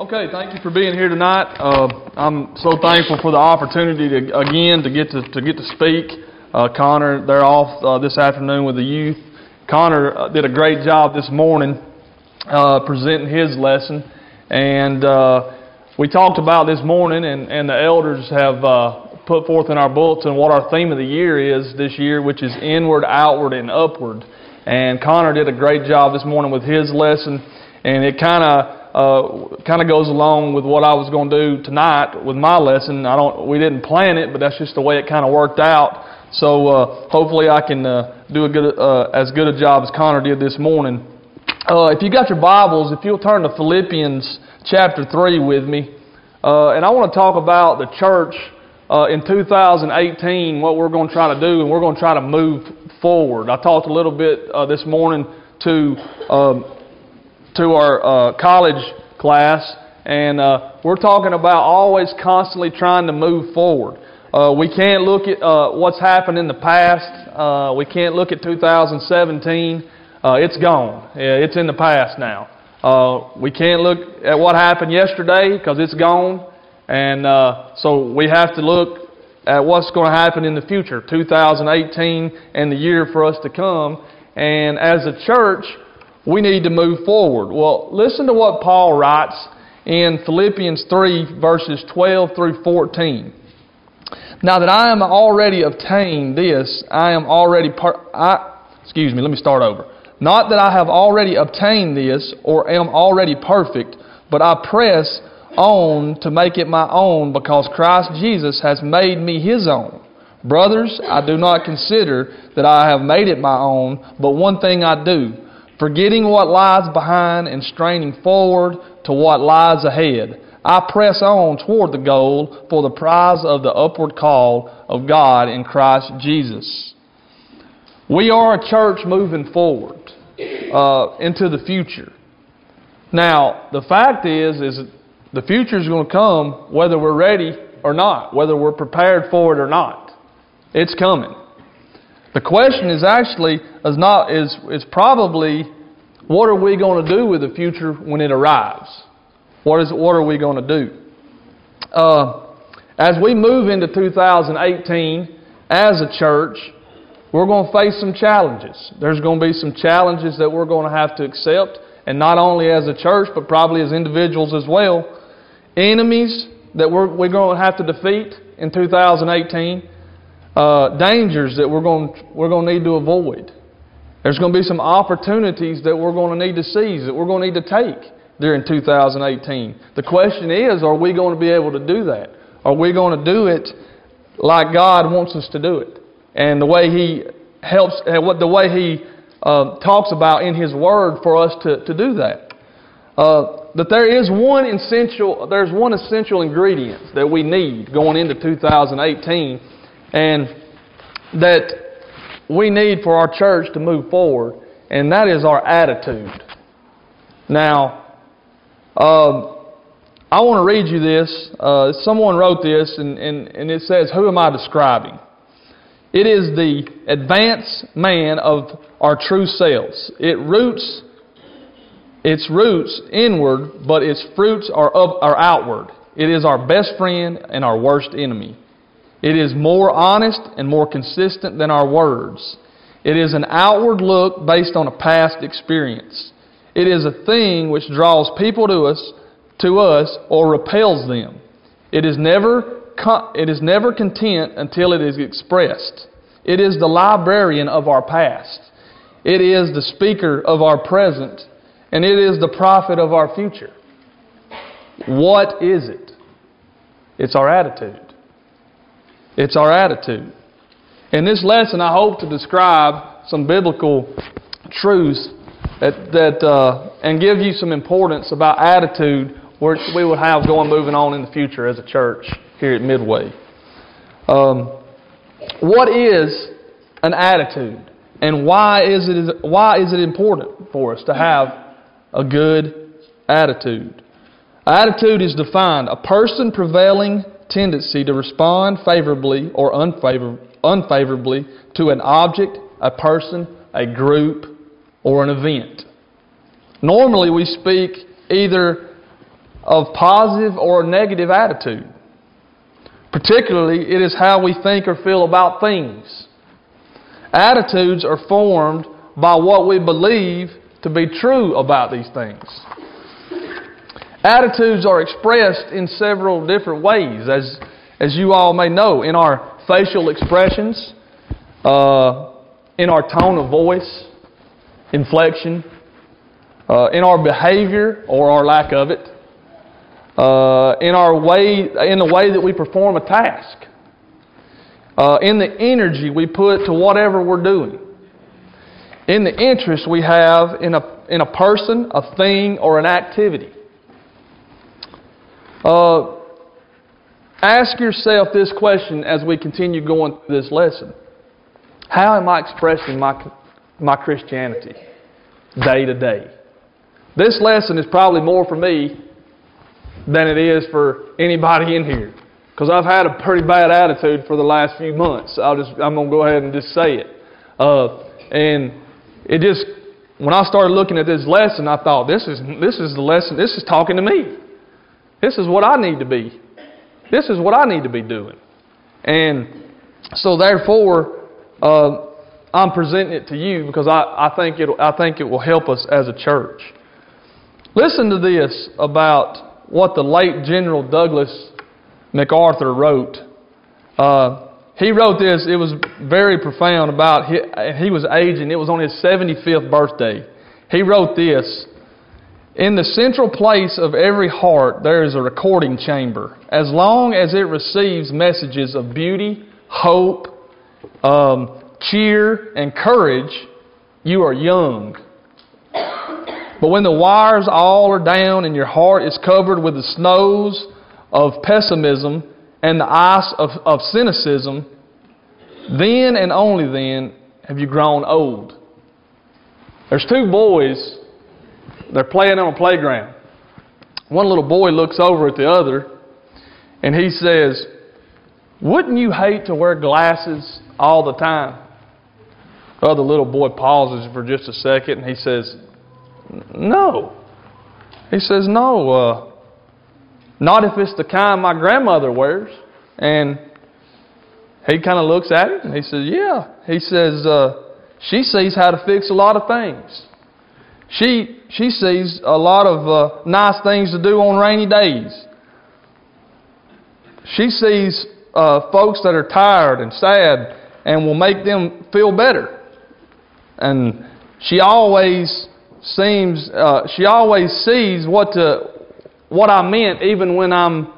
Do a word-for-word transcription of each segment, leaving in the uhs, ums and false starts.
Okay, thank you for being here tonight. Uh, I'm so thankful for the opportunity to again to get to, to get to speak. Uh, Connor, they're off uh, this afternoon with the youth. Connor uh, did a great job this morning uh, presenting his lesson, and uh, we talked about this morning, and, and the elders have uh, put forth in our bulletin what our theme of the year is this year, which is inward, outward, and upward. And Connor did a great job this morning with his lesson, and it kind of Uh, kind of goes along with what I was going to do tonight with my lesson. I don't, we didn't plan it, but that's just the way it kind of worked out. So uh, hopefully I can uh, do a good, uh, as good a job as Connor did this morning. Uh, if you got your Bibles, if you'll turn to Philippians chapter three with me, uh, and I want to talk about the church uh, in two thousand eighteen. What we're going to try to do, and we're going to try to move forward. I talked a little bit uh, this morning to. Um, to our uh, college class, and uh, we're talking about always constantly trying to move forward. Uh, we can't look at uh, what's happened in the past. Uh, we can't look at two thousand seventeen. Uh, it's gone. Yeah, it's in the past now. Uh, we can't look at what happened yesterday because it's gone, and uh, so we have to look at what's going to happen in the future, two thousand eighteen and the year for us to come. And as a church, we need to move forward. Well, listen to what Paul writes in Philippians three, verses twelve through fourteen. Now that I am already obtained this, I am already... Par- I, excuse me, let me start over. Not that I have already obtained this or am already perfect, but I press on to make it my own because Christ Jesus has made me His own. Brothers, I do not consider that I have made it my own, but one thing I do, forgetting what lies behind and straining forward to what lies ahead, I press on toward the goal for the prize of the upward call of God in Christ Jesus. We are a church moving forward uh, into the future. Now, the fact is, is the future is going to come whether we're ready or not, whether we're prepared for it or not. It's coming. The question is actually is not is is probably what are we going to do with the future when it arrives? What is what are we going to do? Uh, as we move into two thousand eighteen as a church, we're going to face some challenges. There's going to be some challenges that we're going to have to accept, and not only as a church, but probably as individuals as well. Enemies that we're we're going to have to defeat in two thousand eighteen. Uh, dangers that we're going we're going to need to avoid. There's going to be some opportunities that we're going to need to seize, that we're going to need to take during two thousand eighteen. The question is, are we going to be able to do that? Are we going to do it like God wants us to do it? And the way He helps, what the way He uh, talks about in His Word for us to to do that. Uh, that there is one essential there's one essential ingredient that we need going into two thousand eighteen. And that we need for our church to move forward, and that is our attitude. Now, um, I want to read you this. Uh, someone wrote this, and, and, and it says, who am I describing? It is the advance man of our true selves. It roots, its roots inward, but its fruits are, up, are outward. It is our best friend and our worst enemy. It is more honest and more consistent than our words. It is an outward look based on a past experience. It is a thing which draws people to us, to us, or repels them. It is never it is never content until it is expressed. It is the librarian of our past. It is the speaker of our present, and it is the prophet of our future. What is it? It's our attitude. It's our attitude. In this lesson, I hope to describe some biblical truths that, that uh, and give you some importance about attitude, which we will have going moving on in the future as a church here at Midway. Um, what is an attitude, and why is it why is it important for us to have a good attitude? Attitude is defined a person prevailing tendency to respond favorably or unfavor- unfavorably to an object, a person, a group, or an event. Normally we speak either of positive or negative attitude. Particularly, it is how we think or feel about things. Attitudes are formed by what we believe to be true about these things. Attitudes are expressed in several different ways, as as you all may know, in our facial expressions, uh, in our tone of voice, inflection, uh, in our behavior or our lack of it, uh, in our way, in the way that we perform a task, uh, in the energy we put to whatever we're doing, in the interest we have in a in a person, a thing, or an activity. Uh, ask yourself this question as we continue going through this lesson. How am I expressing my my Christianity day to day? This lesson is probably more for me than it is for anybody in here, because I've had a pretty bad attitude for the last few months. I'll just I'm gonna go ahead and just say it. Uh, and it just when I started looking at this lesson, I thought this is this is the lesson. This is talking to me. This is what I need to be. This is what I need to be doing. And so therefore, uh, I'm presenting it to you because I, I think it I think it will help us as a church. Listen to this about what the late General Douglas MacArthur wrote. Uh, he wrote this. It was very profound about his, he was aging. It was on his seventy-fifth birthday. He wrote this. In the central place of every heart, there is a recording chamber. As long as it receives messages of beauty, hope, um, cheer, and courage, you are young. But when the wires all are down and your heart is covered with the snows of pessimism and the ice of, of cynicism, then and only then have you grown old. There's two boys. They're playing on a playground. One little boy looks over at the other and he says, "Wouldn't you hate to wear glasses all the time?" The other little boy pauses for just a second and he says, "No." He says, "No, uh, not if it's the kind my grandmother wears." And he kind of looks at it and he says, "Yeah." He says, uh, "She sees how to fix a lot of things. She she sees a lot of uh, nice things to do on rainy days. She sees uh, folks that are tired and sad and will make them feel better. And she always seems uh, she always sees what to, what I meant even when I'm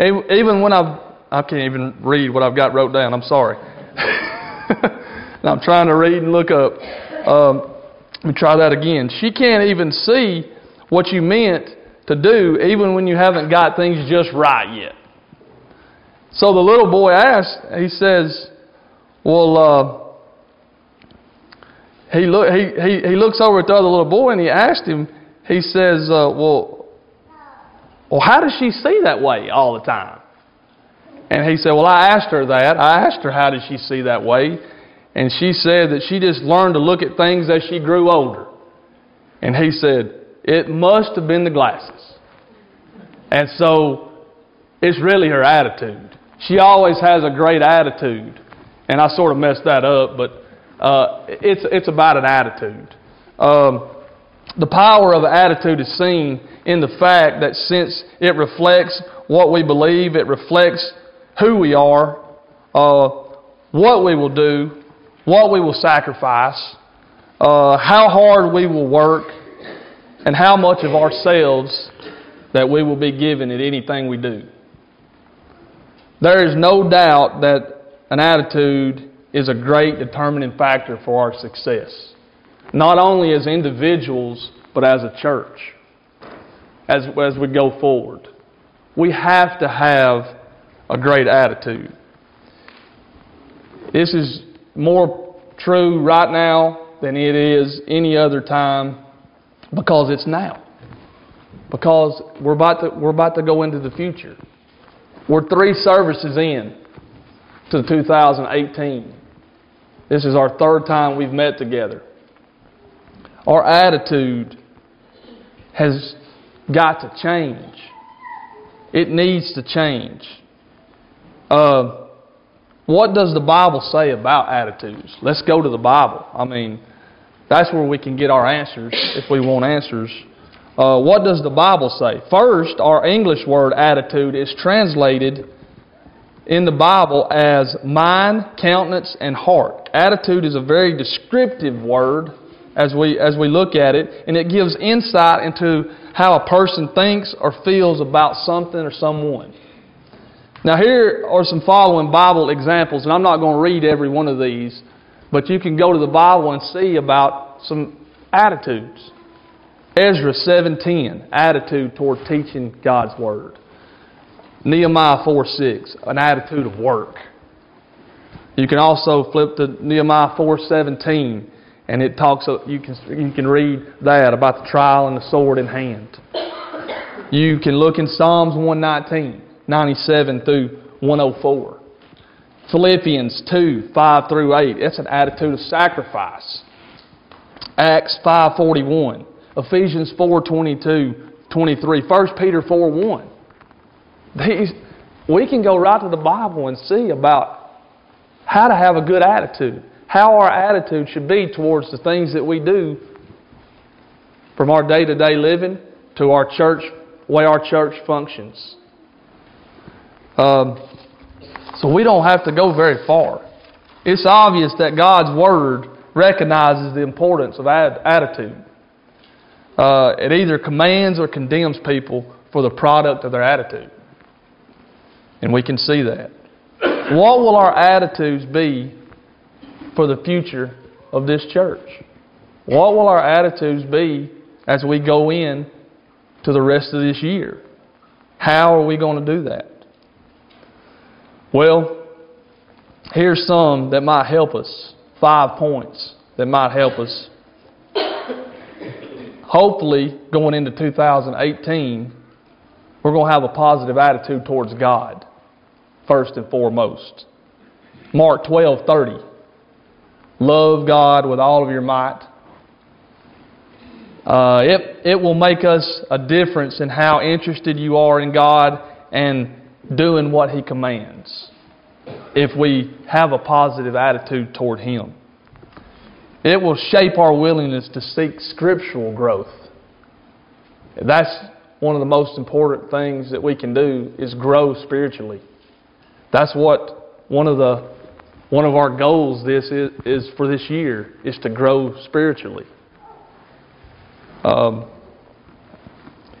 even when I've I can't even read what I've got wrote down. I'm sorry. I'm trying to read and look up. Um, Let me try that again. She can't even see what you meant to do even when you haven't got things just right yet." So the little boy asks, he says, well, uh, he, look, he, he, he looks over at the other little boy and he asked him, he says, uh, well, well, how does she see that way all the time? And he said, well, I asked her that. I asked her how does she see that way. And she said that she just learned to look at things as she grew older. And he said, it must have been the glasses. And so it's really her attitude. She always has a great attitude. And I sort of messed that up, but uh, it's it's about an attitude. Um, the power of an attitude is seen in the fact that since it reflects what we believe, it reflects who we are, uh, what we will do, what we will sacrifice, uh, how hard we will work, and how much of ourselves that we will be given at anything we do. There is no doubt that an attitude is a great determining factor for our success, not only as individuals, but as a church, as, as we go forward. We have to have a great attitude. This is more true right now than it is any other time because it's now. Because we're about to we're about to go into the future. We're three services in to two thousand eighteen. This is our third time we've met together. Our attitude has got to change. It needs to change. Uh, what does the Bible say about attitudes? Let's go to the Bible. I mean, that's where we can get our answers if we want answers. Uh, what does the Bible say? First, our English word attitude is translated in the Bible as mind, countenance, and heart. Attitude is a very descriptive word as we as we look at it, and it gives insight into how a person thinks or feels about something or someone. Now, here are some following Bible examples, and I'm not going to read every one of these, but you can go to the Bible and see about some attitudes. Ezra seven ten, attitude toward teaching God's Word. Nehemiah four six, an attitude of work. You can also flip to Nehemiah four seventeen, and it talks. You can you can read that about the trial and the sword in hand. You can look in Psalms one nineteen, ninety-seven through one oh four, Philippians two five through eight. That's an attitude of sacrifice. Acts five forty-one. Ephesians four twenty-two, twenty-three, First Peter four one. These, we can go right to the Bible and see about how to have a good attitude, how our attitude should be towards the things that we do, from our day-to-day living to our church, way our church functions. Um, so we don't have to go very far. It's obvious that God's Word recognizes the importance of attitude. Uh, it either commands or condemns people for the product of their attitude. And we can see that. What will our attitudes be for the future of this church? What will our attitudes be as we go in to the rest of this year? How are we going to do that? Well, here's some that might help us. Five points that might help us. Hopefully, going into two thousand eighteen, we're going to have a positive attitude towards God, first and foremost. Mark twelve thirty. Love God with all of your might. Uh, it, it will make us a difference in how interested you are in God and doing what He commands if we have a positive attitude toward Him. It will shape our willingness to seek scriptural growth. That's one of the most important things that we can do, is grow spiritually. That's what one of the one of our goals this is, is for this year, is to grow spiritually. Um,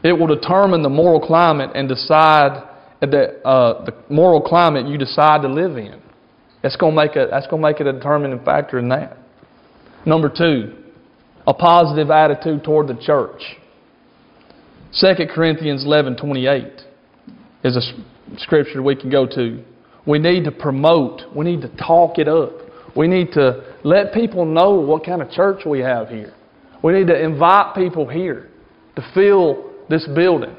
it will determine the moral climate and decide that uh, the moral climate you decide to live in. That's going to make a that's going to make it a determining factor in that. Number two, a positive attitude toward the church. Second Corinthians eleven twenty-eight is a scripture we can go to. We need to promote. We need to talk it up. We need to let people know what kind of church we have here. We need to invite people here to fill this building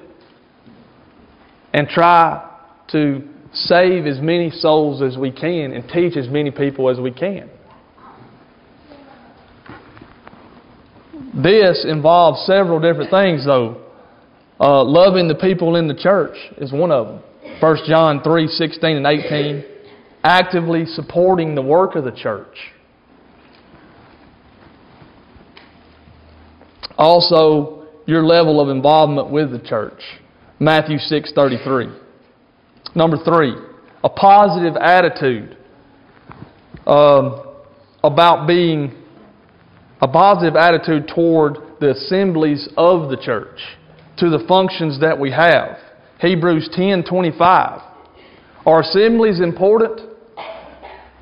and try to save as many souls as we can and teach as many people as we can. This involves several different things, though. Uh, loving the people in the church is one of them. First John three sixteen and eighteen. Actively supporting the work of the church. Also, your level of involvement with the church. Matthew six thirty-three. Number three, a positive attitude um, about being... A positive attitude toward the assemblies of the church, to the functions that we have. Hebrews ten twenty-five. Are assemblies important?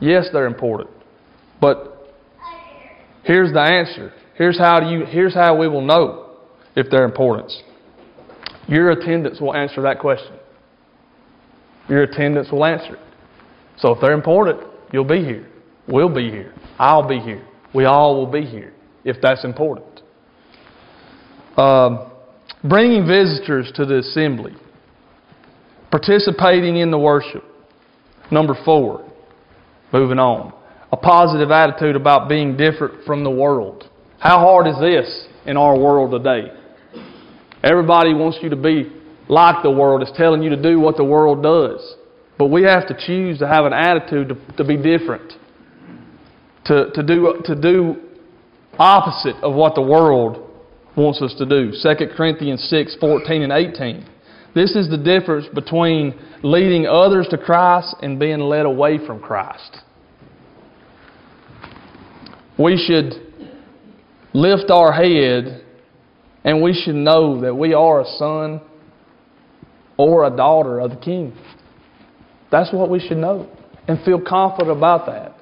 Yes, they're important. But here's the answer. Here's how do you here's how we will know if they're important. Your attendance will answer that question. Your attendance will answer it. So if they're important, you'll be here. We'll be here. I'll be here. We all will be here, if that's important. Um, bringing visitors to the assembly. Participating in the worship. Number four, moving on. A positive attitude about being different from the world. How hard is this in our world today? Everybody wants you to be like the world. It's telling you to do what the world does. But we have to choose to have an attitude to, to be different. To, to, do, to do opposite of what the world wants us to do. Second Corinthians six, fourteen and eighteen. This is the difference between leading others to Christ and being led away from Christ. We should lift our head and we should know that we are a son or a daughter of the King. That's what we should know and feel confident about that.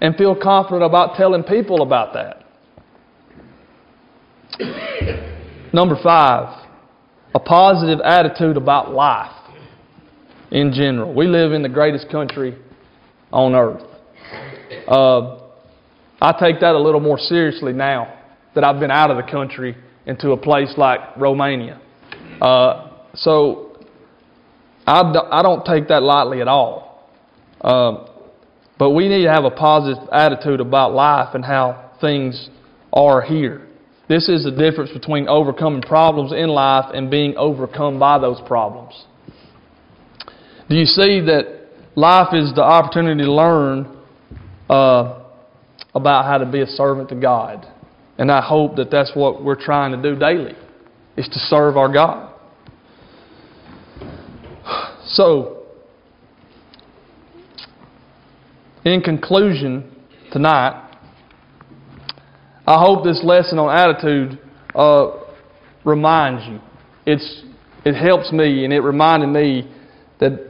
And feel confident about telling people about that. Number five. A positive attitude about life in general. We live in the greatest country on earth. Uh, I take that a little more seriously now that I've been out of the country into a place like Romania. Uh, so I, d- I don't take that lightly at all. Uh, but we need to have a positive attitude about life and how things are here. This is the difference between overcoming problems in life and being overcome by those problems. Do you see that life is the opportunity to learn uh, about how to be a servant to God? And I hope that that's what we're trying to do daily, is to serve our God. So, in conclusion tonight, I hope this lesson on attitude uh, reminds you. It's it helps me, and it reminded me that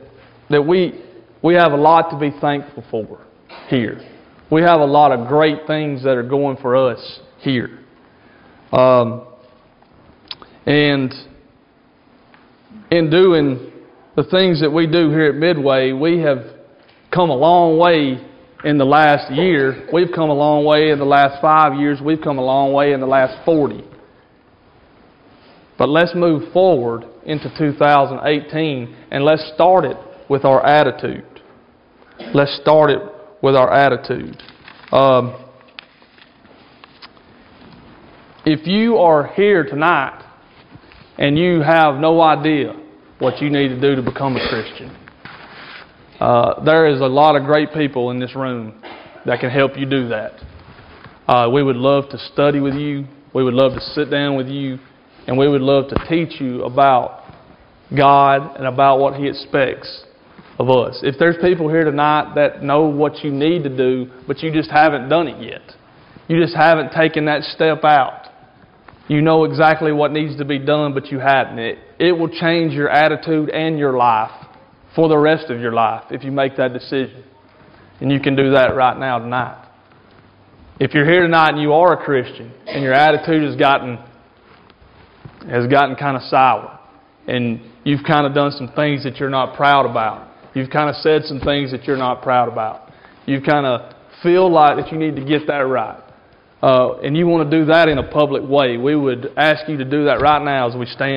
that we we have a lot to be thankful for here. We have a lot of great things that are going for us here, um, and in doing the things that we do here at Midway, we have come a long way. In the last year, we've come a long way. In the last five years, we've come a long way. In the last forty. But let's move forward into two thousand eighteen and let's start it with our attitude. Let's start it with our attitude. Um, if you are here tonight and you have no idea what you need to do to become a Christian, Uh, there is a lot of great people in this room that can help you do that. Uh, we would love to study with you. We would love to sit down with you. And we would love to teach you about God and about what He expects of us. If there's people here tonight that know what you need to do, but you just haven't done it yet. You just haven't taken that step out. You know exactly what needs to be done, but you hadn't. It, it will change your attitude and your life for the rest of your life if you make that decision. And you can do that right now tonight. If you're here tonight and you are a Christian and your attitude has gotten has gotten kind of sour and you've kind of done some things that you're not proud about. You've kind of said some things that you're not proud about. You kind of feel like that you need to get that right. Uh, and you want to do that in a public way. We would ask you to do that right now as we stand.